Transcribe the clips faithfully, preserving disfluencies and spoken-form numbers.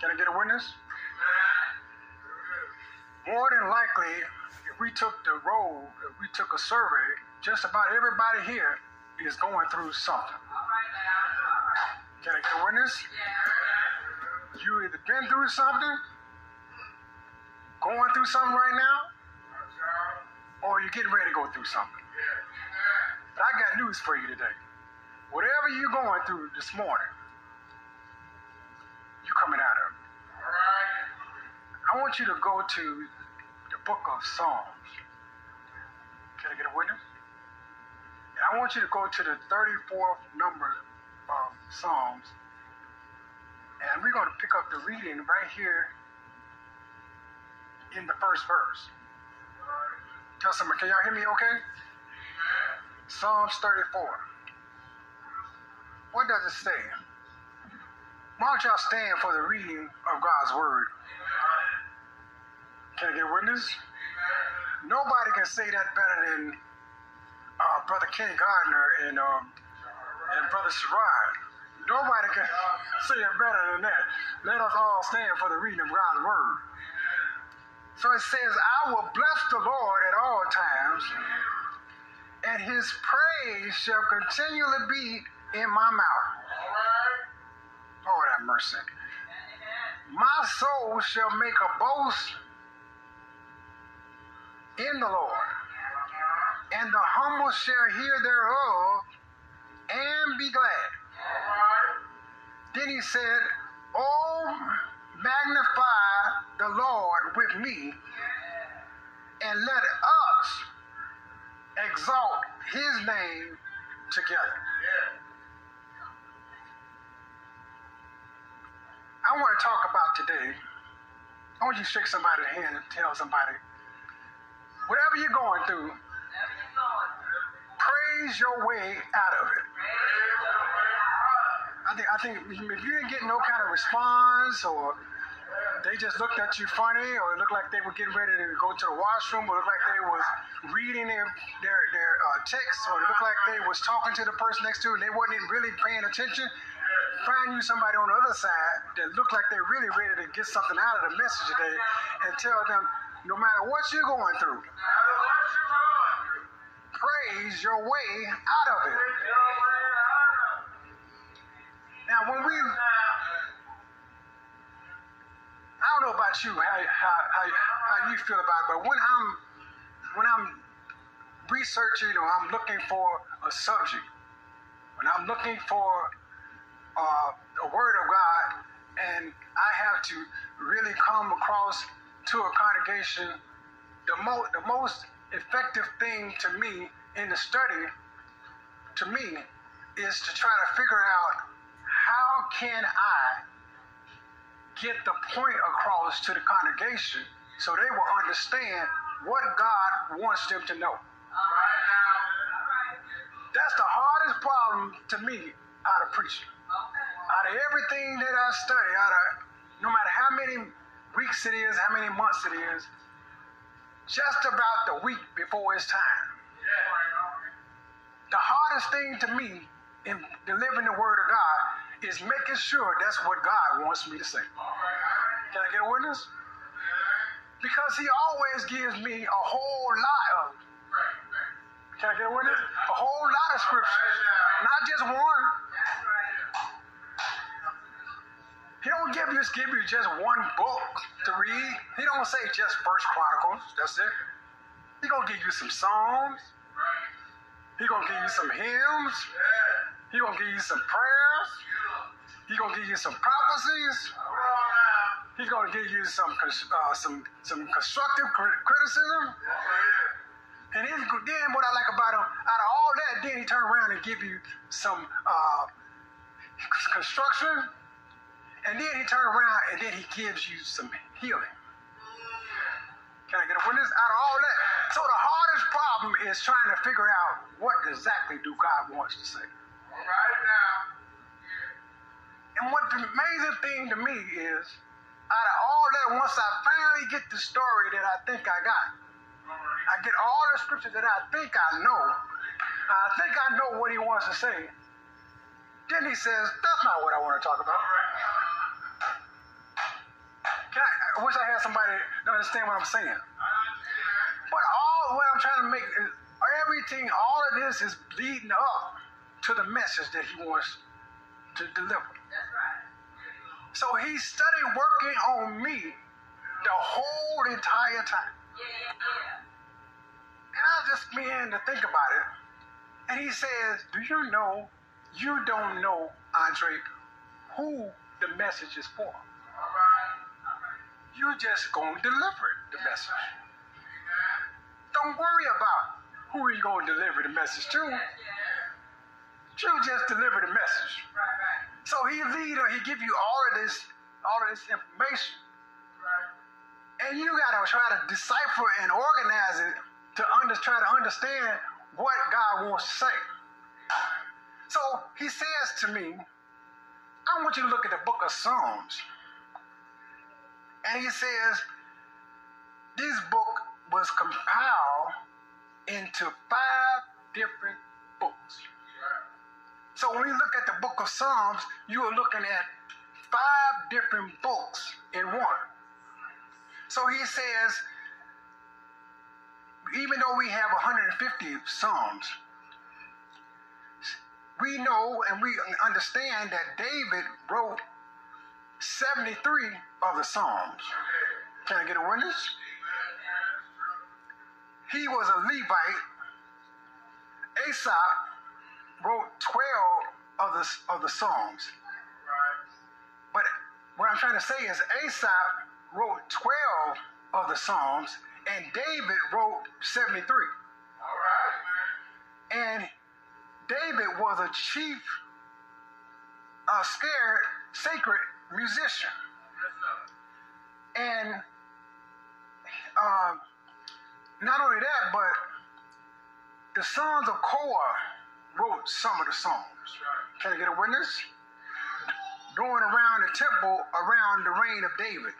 Can I get a witness? More than likely, if we took the road, if we took a survey, just about everybody here is going through something. Can I get a witness? You either been through something, going through something right now, or you're getting ready to go through something. But I got news for you today. Whatever you're going through this morning, you're coming out of it. I want you to go to the book of Psalms. Can I get a witness? And I want you to go to the thirty-fourth number of Psalms. And we're going to pick up the reading right here in the first verse. Tell someone, can y'all hear me okay? Psalms thirty-four. What does it say? Why don't y'all stand for the reading of God's word? Can I get a witness? Nobody can say that better than uh, Brother King Gardner and, um, and Brother Sherrod. Nobody can say it better than that. Let us all stand for the reading of God's word. So it says, I will bless the Lord at all times, and his praise shall continually be in my mouth. Lord have mercy. My soul shall make a boast in the Lord, and the humble shall hear thereof and be glad. Then he said, oh, magnify the Lord with me, and let us exalt his name together. I want to talk about today. I want you to shake somebody's hand and tell somebody, whatever you're going through, praise your way out of it. I think, I think if you didn't get no kind of response, or they just looked at you funny, or it looked like they were getting ready to go to the washroom, or looked like they was reading their their, their uh, text, or it looked like they was talking to the person next to you and they wasn't even really paying attention, find you somebody on the other side that looked like they're really ready to get something out of the message today, and tell them, no matter what you're going through, praise your way out of it. Now, when we, I don't know about you, how, how, how, how you feel about it, but when I'm, when I'm researching, or I'm looking for a subject, when I'm looking for uh, a word of God, and I have to really come across to a congregation, the, mo the most effective thing to me in the study, to me, is to try to figure out, how can I get the point across to the congregation so they will understand what God wants them to know? That's the hardest problem to me out of preaching. Out of everything that I study, out of, no matter how many weeks it is, how many months it is, just about the week before it's time. The hardest thing to me in delivering the word of God is making sure that's what God wants me to say. Can I get a witness? Because he always gives me a whole lot of, can I get a witness? A whole lot of scriptures, not just one. He don't give you, give you just one book to read. He don't say just First Chronicles, that's it. He gonna give you some Psalms. He gonna give you some hymns. He gonna give you some prayers. He gonna give you some prophecies. He's gonna give you some uh, some some constructive criticism. And then, then what I like about him, out of all that, then he turn around and give you some uh, construction. And then he turns around and then he gives you some healing. Can I get a witness? Out of all that. So the hardest problem is trying to figure out what exactly do God wants to say. All right now. And what the amazing thing to me is, out of all that, once I finally get the story that I think I got, I get all the scripture that I think I know, I think I know what he wants to say, then he says, that's not what I want to talk about. glad somebody don't understand what I'm saying. But all what I'm trying to make, everything, all of this is leading up to the message that he wants to deliver. So he studied working on me the whole entire time. And I just began to think about it. And he says, do you know, you don't know, Andre, who the message is for. You just going to deliver the message. Don't worry about who you're going to deliver the message to. You just deliver the message. So he lead or he give you all of this, all of this information. And you got to try to decipher and organize it to under, try to understand what God wants to say. So he says to me, I want you to look at the book of Psalms. And he says, this book was compiled into five different books. So when you look at the book of Psalms, you are looking at five different books in one. So he says, even though we have one hundred fifty Psalms, we know and we understand that David wrote seventy-three of the Psalms. Can I get a witness? He was a Levite. Asaph wrote twelve of the, of the Psalms. But what I'm trying to say is Asaph wrote twelve of the Psalms, and David wrote seventy-three. And David was a chief, a scared, sacred musician. And uh, not only that, but the sons of Korah wrote some of the songs. Can I get a witness? Going around the temple around the reign of David,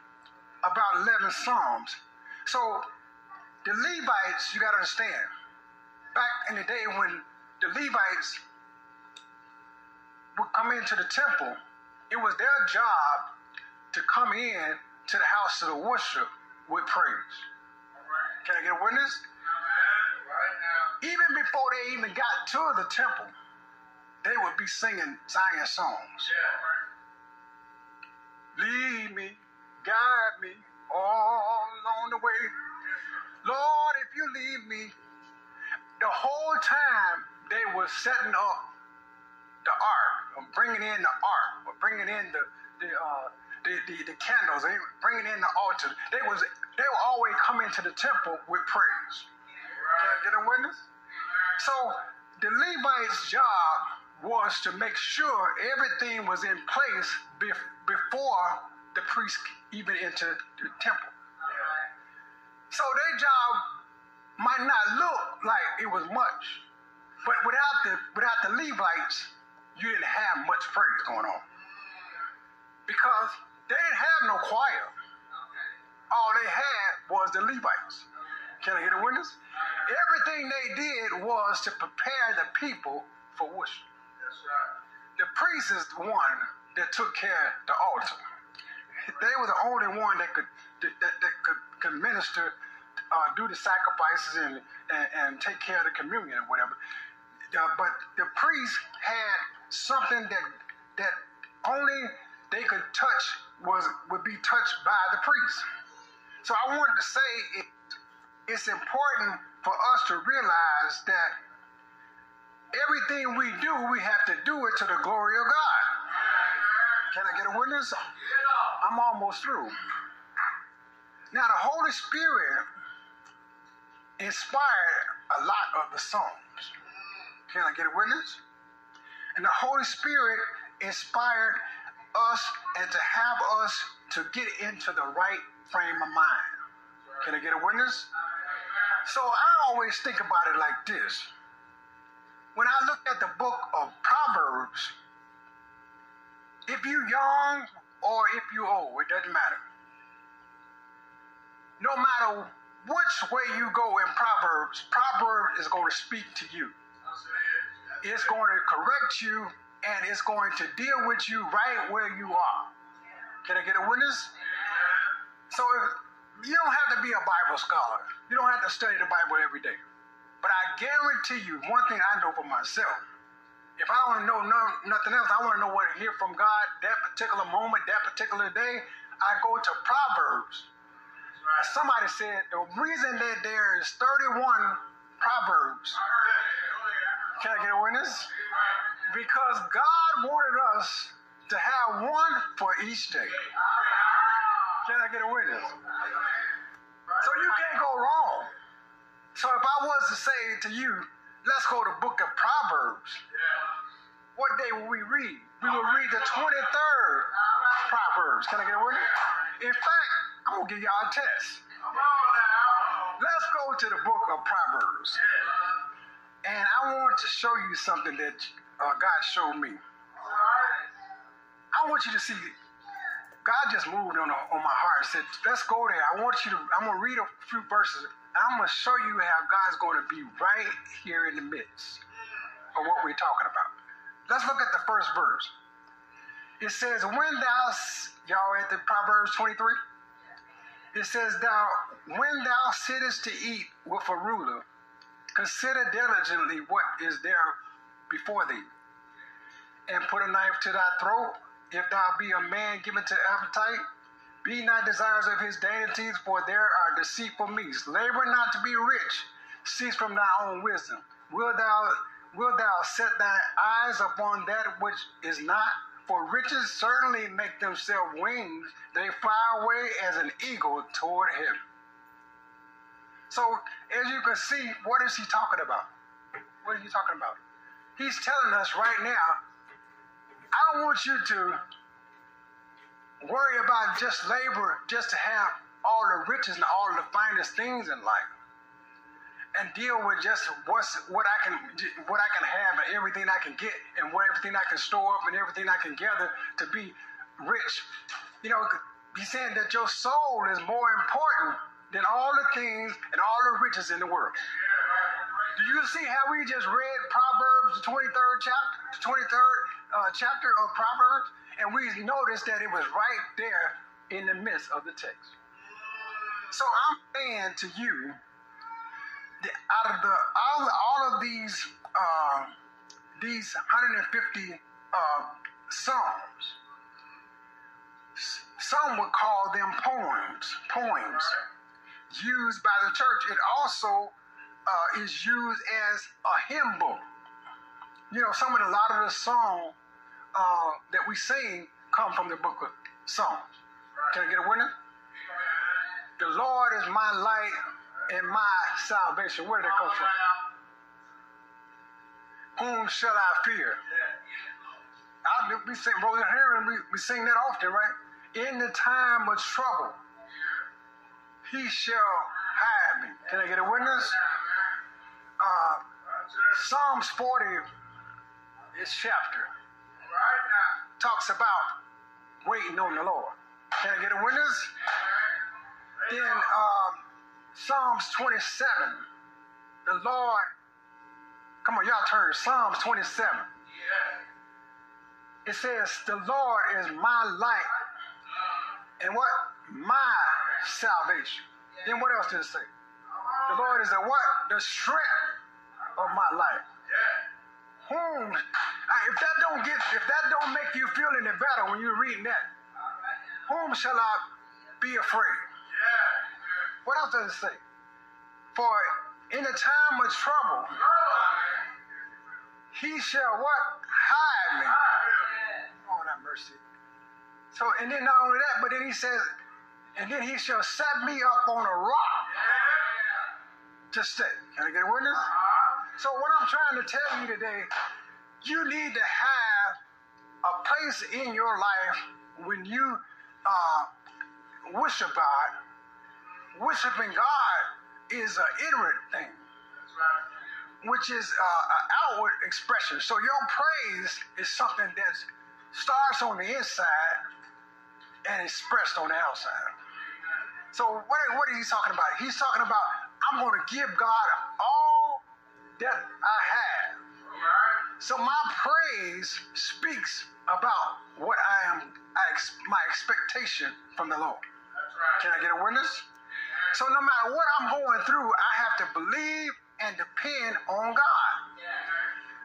about eleven psalms. So the Levites, you got to understand, back in the day when the Levites would come into the temple, it was their job to come in to the house of the worship with praise. Right. Can I get a witness? Right. Right. Even before they even got to the temple, they would be singing Zion songs. Yeah, right. Lead me, guide me all along the way. Lord, if you lead me. The whole time they were setting up the ark, or bringing in the ark, or bringing in the the, uh, the, the, the candles, they were bringing in the altar. They was they were always coming to the temple with praise. Can I get a witness? So the Levites' job was to make sure everything was in place bef- before the priest even entered the temple. So their job might not look like it was much, but without the without the Levites, you didn't have much praise going on, because they didn't have no choir. All they had was the Levites. Can I get a witness? Everything they did was to prepare the people for worship. The priest is the one that took care of the altar. They were the only one that could that, that could, could minister. Uh, do the sacrifices and, and and take care of the communion or whatever. Uh, but the priest had something that that only they could touch was would be touched by the priest. So I wanted to say it, it's important for us to realize that everything we do, we have to do it to the glory of God. Can I get a witness? I'm almost through. Now the Holy Spirit inspired a lot of the songs. Can I get a witness? And the Holy Spirit inspired us and to have us to get into the right frame of mind. Can I get a witness? So I always think about it like this. When I look at the book of Proverbs, if you're young or if you're old, it doesn't matter. No matter which way you go in Proverbs, Proverbs is going to speak to you. It's going to correct you, and it's going to deal with you right where you are. Can I get a witness? So You don't have to be a Bible scholar. You don't have to study the Bible every day. But I guarantee you one thing I know for myself. If I don't know no, nothing else, I want to know what to hear from God that particular moment, that particular day. I go to Proverbs. Right. Somebody said the reason that there is thirty-one Proverbs. I heard it. I heard it. Can I get a witness? Right. Because God wanted us to have one for each day. Right. Can I get a witness? Right. So you can't go wrong. So if I was to say to you, let's go to the book of Proverbs. Yeah. What day will we read? We will read the twenty-third Proverbs. Can I get a word? In fact, I'm going to give y'all a test. Let's go to the book of Proverbs. And I want to show you something that uh, God showed me. I want you to see, God just moved on, on my heart and said, let's go there. I want you to, I'm going to read a few verses. I'm going to show you how God's going to be right here in the midst of what we're talking about. Let's look at the first verse. It says, when thou, y'all at the Proverbs twenty-three? It says, thou, when thou sittest to eat with a ruler, consider diligently what is there before thee, and put a knife to thy throat. If thou be a man given to appetite, be not desirous of his dainties, for there are deceitful meats. Labor not to be rich, cease from thy own wisdom. Will thou, will thou set thy eyes upon that which is not? For riches certainly make themselves wings. They fly away as an eagle toward heaven. So, as you can see, what is he talking about? What are you talking about? He's telling us right now, I don't want you to worry about just labor, just to have all the riches and all the finest things in life, and deal with just what's what I can what I can have and everything I can get and what everything I can store up and everything I can gather to be rich. You know, he's saying that your soul is more important than all the things and all the riches in the world. Do you see how we just read Proverbs, the twenty-third chapter, the twenty-third uh, chapter of Proverbs? And we noticed that it was right there in the midst of the text. So I'm saying to you, that out of the all, all of these uh, these one hundred fifty uh, psalms, some would call them poems, poems used by the church. It also uh, is used as a hymn book. You know, some of the, a lot of the songs Uh, that we sing come from the book of Psalms. Can I get a winner? The Lord is my light and my salvation. Where did that come from? Whom shall I fear? I, we sing Rosie Heron, we, we sing that often, right? In the time of trouble, he shall hide me. Can I get a witness? Uh, Psalms forty, its chapter, talks about waiting on the Lord. Can I get a witness? Then um, Psalms twenty-seven, the Lord, come on, y'all turn to Psalms twenty-seven. It says, the Lord is my light and what? My salvation. Then what else did it say? The Lord is the what? The strength of my life. Hmm. If that don't get, if that don't make you feel any better when you're reading that, whom shall I be afraid? What else does it say? For in the time of trouble, he shall what? Hide me. Oh, that mercy. So, and then not only that, but then he says, and then he shall set me up on a rock to stay. Can I get a witness? So what I'm trying to tell you today, you need to have a place in your life when you uh, worship God. Worshiping God is an inward thing, which is uh, an outward expression. So your praise is something that starts on the inside and expressed on the outside. So what, what is he talking about? He's talking about, I'm going to give God all that I have. So my praise speaks about what I am, I ex, my expectation from the Lord. That's right. Can I get a witness? Yeah. So no matter what I'm going through, I have to believe and depend on God.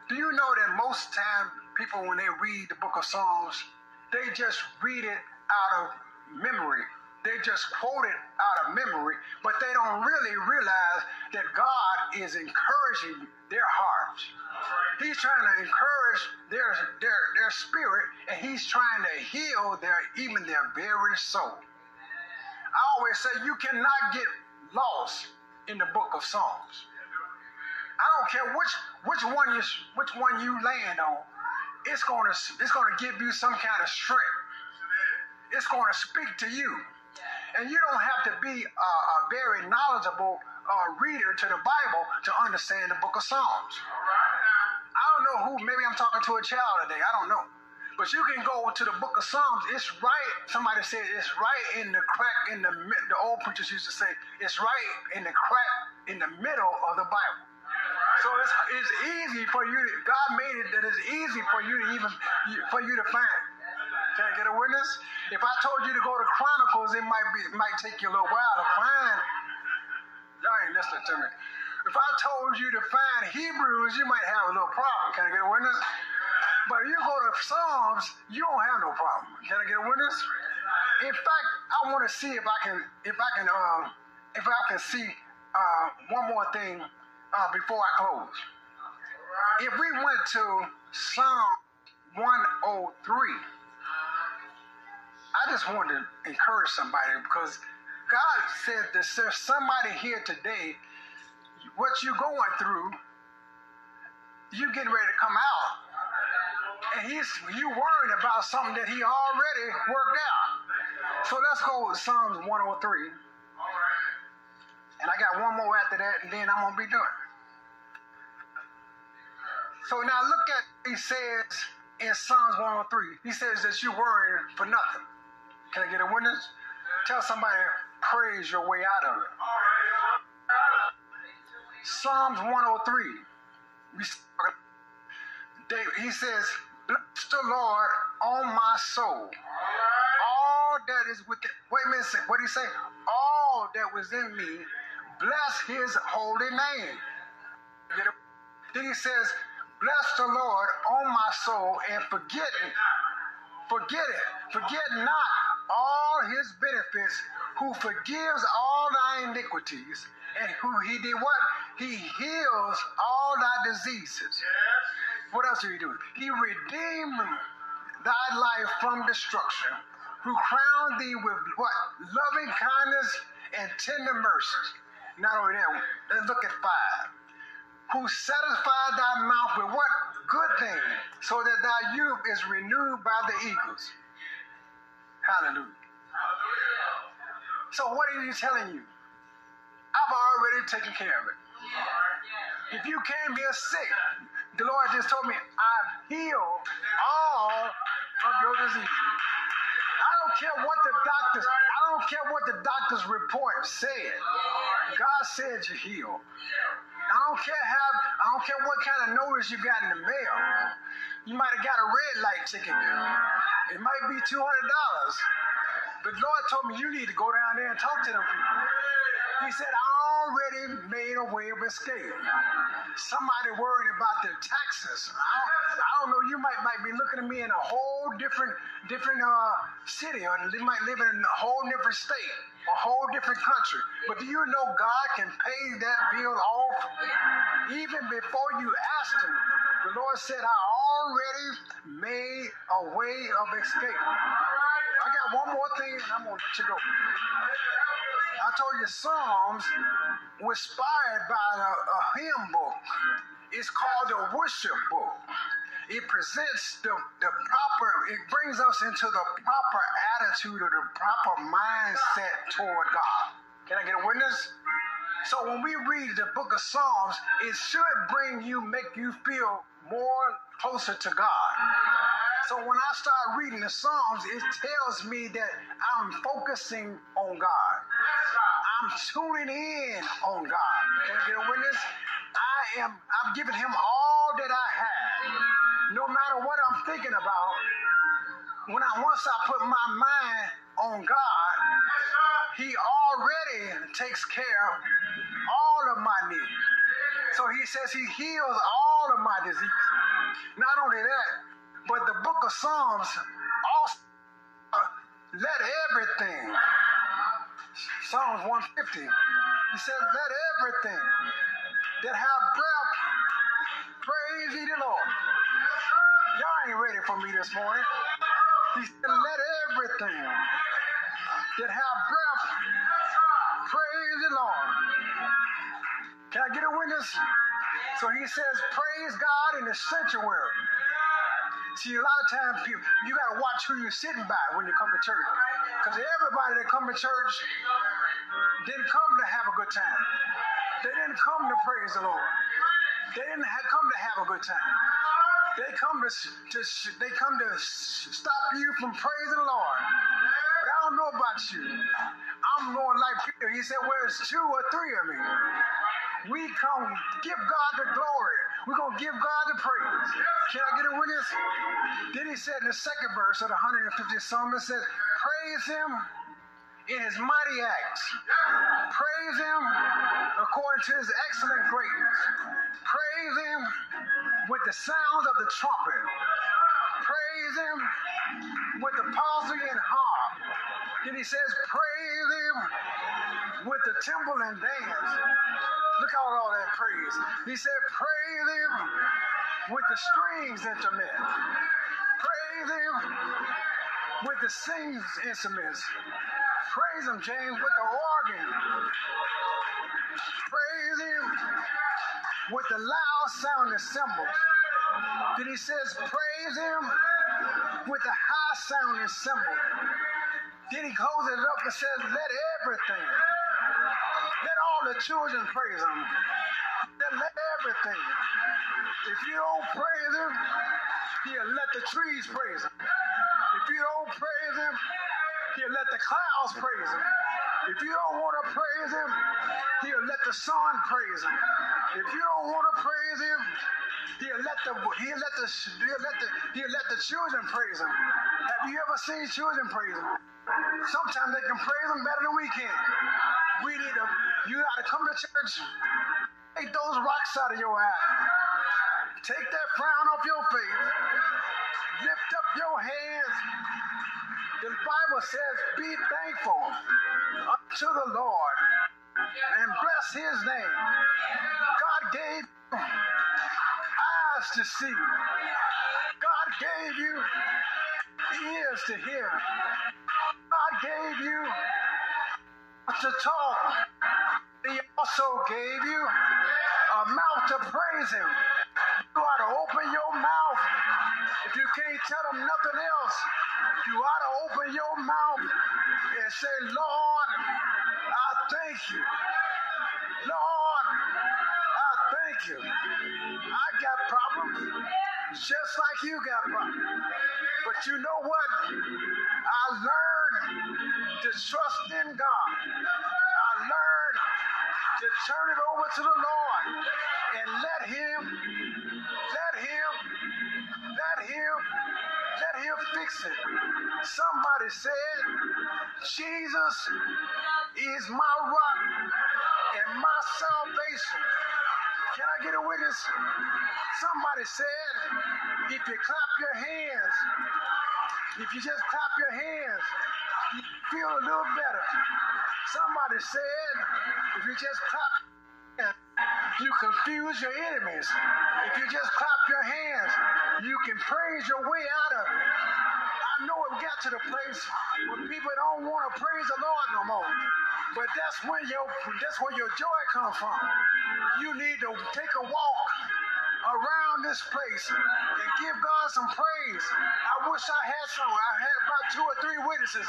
Do you know that most time people, when they read the book of Psalms, they just read it out of memory. They just quote it out of memory, but they don't really realize that God is encouraging their hearts. He's trying to encourage their, their, their spirit, and he's trying to heal their even their very soul. I always say you cannot get lost in the book of Psalms. I don't care which which one you which one you land on, it's gonna it's gonna give you some kind of strength. It's gonna speak to you, and you don't have to be a, a very knowledgeable uh, reader to the Bible to understand the book of Psalms. I don't know who. Maybe I'm talking to a child today. I don't know, but you can go to the book of Psalms. It's right. Somebody said it's right in the crack in the the old preachers used to say it's right in the crack in the middle of the Bible. So it's, it's easy for you. To, God made it that it's easy for you to even for you to find. Can I get a witness? If I told you to go to Chronicles, it might be it might take you a little while to find. Y'all ain't listening to me. If I told you to find Hebrews, you might have a little problem. Can I get a witness? But if you go to Psalms, you don't have no problem. Can I get a witness? In fact, I want to see if I can if I can um if I can see uh, one more thing. Uh, before I close, if we went to Psalm one oh three, I just wanted to encourage somebody because God said that there's somebody here today, what you're going through, you're getting ready to come out, and he's you worried about something that he already worked out. So let's go with Psalms one oh three. And I got one more after that, and then I'm going to be done. So now look at what he says in Psalms one oh three. He says that you worry for nothing. Can I get a witness? Tell somebody, praise your way out of it. Psalms one oh three. He says, bless the Lord, O my soul. All that is within. Wait a minute. What did he say? All that was in me. Bless his holy name. Then he says, bless the Lord, O my soul, and forget it. Forget it. Forget not all his benefits, who forgives all thy iniquities, and who he did what? He heals all thy diseases. What else did he do? He redeemed thy life from destruction, who crowned thee with what? Loving kindness and tender mercies. Not only that, let's look at five. Who satisfied thy mouth with what? Good thing, so that thy youth is renewed by the eagles. Hallelujah. So what are you telling you? I've already taken care of it. If you came here sick, the Lord just told me, I've healed all of your diseases. I don't care what the doctors, I don't care what the doctor's report said. God said you healed. I don't care how, I don't care what kind of notice you got in the mail. You might have got a red light ticket. It might be two hundred dollars. But the Lord told me you need to go down there and talk to them people. He said, I already made a way of escape. Somebody worried about their taxes. I don't, I don't know. You might might be looking at me in a whole different different uh, city, or you might live in a whole different state, a whole different country. But do you know God can pay that bill off even before you asked him? The Lord said, I already made a way of escape. I got one more thing, and I'm going to let you go. I told you Psalms was inspired by a, a hymn book. It's called a worship book. It presents the, the proper, it brings us into the proper attitude or the proper mindset toward God. Can I get a witness? So when we read the book of Psalms, it should bring you, make you feel more closer to God. So when I start reading the Psalms, it tells me that I'm focusing on God. I'm tuning in on God. Can I get a witness? I am, I'm giving him all that I have. No matter what I'm thinking about, when I once I put my mind on God, he already takes care of all of my needs. So he says he heals all of my disease. Not only that, but the book of Psalms also uh, let everything, Psalms one fifty, he says, let everything that have breath praise ye the Lord. Y'all ain't ready for me this morning. He said, let everything that have breath praise the Lord. Can I get a witness? So he says, praise God in the sanctuary. See, a lot of times people, you got to watch who you're sitting by when you come to church. Because everybody that come to church didn't come to have a good time. They didn't come to praise the Lord. They didn't have come to have a good time. They come to, to they come to stop you from praising the Lord. But I don't know about you. I'm going like Peter. He said, well, it's two or three of me. We come give God the glory. We're going to give God the praise. Can I get a witness? Then he said in the second verse of the one hundred fiftieth Psalm, it says, praise him in his mighty acts. Praise him according to his excellent greatness. Praise him with the sound of the trumpet. Praise him with the psaltery and harp. Then he says, praise him with the timbrel and dance. Look at all that praise. He said, praise him with the strings instruments. Praise him with the singing instruments. Praise him, James, with the organ. Praise him with the loud sounding cymbals. Then he says, praise him with the high sounding cymbal. Then he closes it up and says, let everything. Let all the children praise him. Let everything. If you don't praise him, he'll let the trees praise him. If you don't praise him, he'll let the clouds praise him. If you don't want to praise him, he'll let the sun praise him. If you don't want to praise him, he'll let the he'll let the he'll let the he'll let the children praise him. Have you ever seen children praise him? Sometimes they can praise him better than we can. We need to, you gotta come to church. Take those rocks out of your eyes. Take that frown off your face. Lift up your hands. The Bible says, be thankful unto the Lord and bless his name. God gave you eyes to see. God gave you ears to hear. God gave you to talk. He also gave you a mouth to praise him. You ought to open your mouth. If you can't tell him nothing else, you ought to open your mouth and say, Lord, I thank you. Lord, I thank you. I got problems just like you got problems. But you know what? I learned to trust in God. I learned to turn it over to the Lord and let him, let him, let him, let him fix it. Somebody said, Jesus is my rock and my salvation. Can I get a witness? Somebody said, if you clap your hands, if you just clap your hands, you feel a little better. Somebody said, if you just clap your hands, you confuse your enemies. If you just clap your hands, you can praise your way out of it. I know it got to the place where people don't want to praise the Lord no more. But that's when your, that's where your joy comes from. You need to take a walk around this place and give God some praise. I wish I had some. I had about two or three witnesses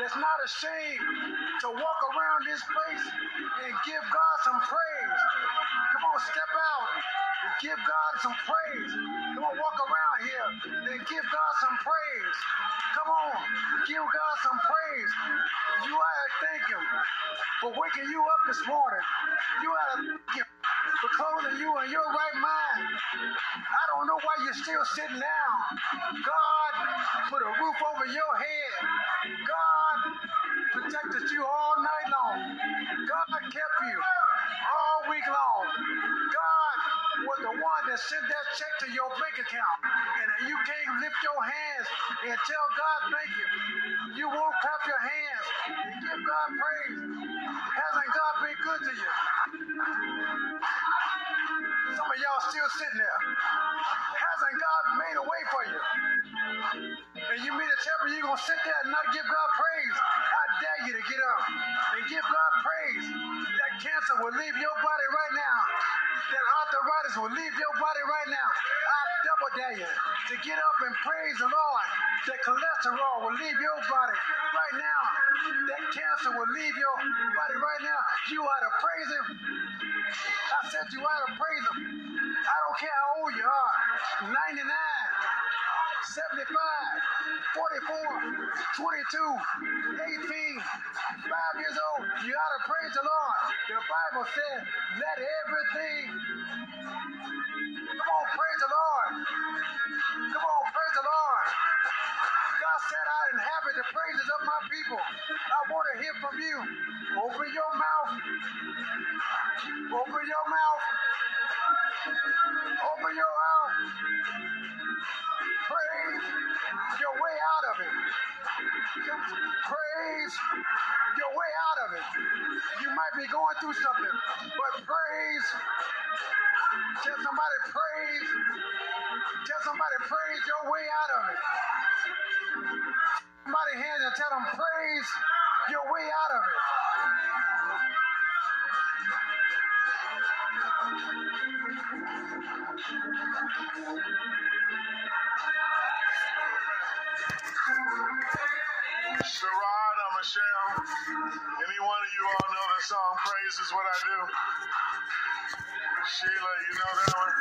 that's not ashamed to walk around this place and give God some praise. Come on, step out and give God some praise. Come on, walk around here and give God some praise. Come on, give God some praise. You ought to thank him for waking you up this morning. You ought to thank him for clothing you in your right mind. I don't know why you're still sitting down. God put a roof over your head. God protected you all night long. God kept send that check to your bank account, and you can't lift your hands and tell God thank you. You won't clap your hands and give God praise. Hasn't God been good to you? Some of y'all still sitting there. Hasn't God made a way for you? And you mean to tell me you're going to sit there and not give God praise? I dare you to get up and give God praise. That cancer will leave your body right now. That arthritis will leave your body right now. I double dare you to get up and praise the Lord. That cholesterol will leave your body right now. That cancer will leave your body right now. You ought to praise Him. I said you ought to praise Him. I don't care how old you are, ninety-nine, seventy-five, forty-four, twenty-two, eighteen, five years old. You ought to praise the Lord. The Bible said, let everything. Come on, praise the Lord. Come on, praise the Lord. God said, I inhabit the praises of my people. I want to hear from you. Open your mouth. Open your mouth. Open your mouth. Praise your way out of it. Praise your way out of it. You might be going through something, but praise. Tell somebody praise. Tell somebody praise your way out of it. Somebody hands and tell them praise your way out of it. Sherrod, I'm a sham. Any one of you all know the song Praise Is What I Do? Sheila, you know that one?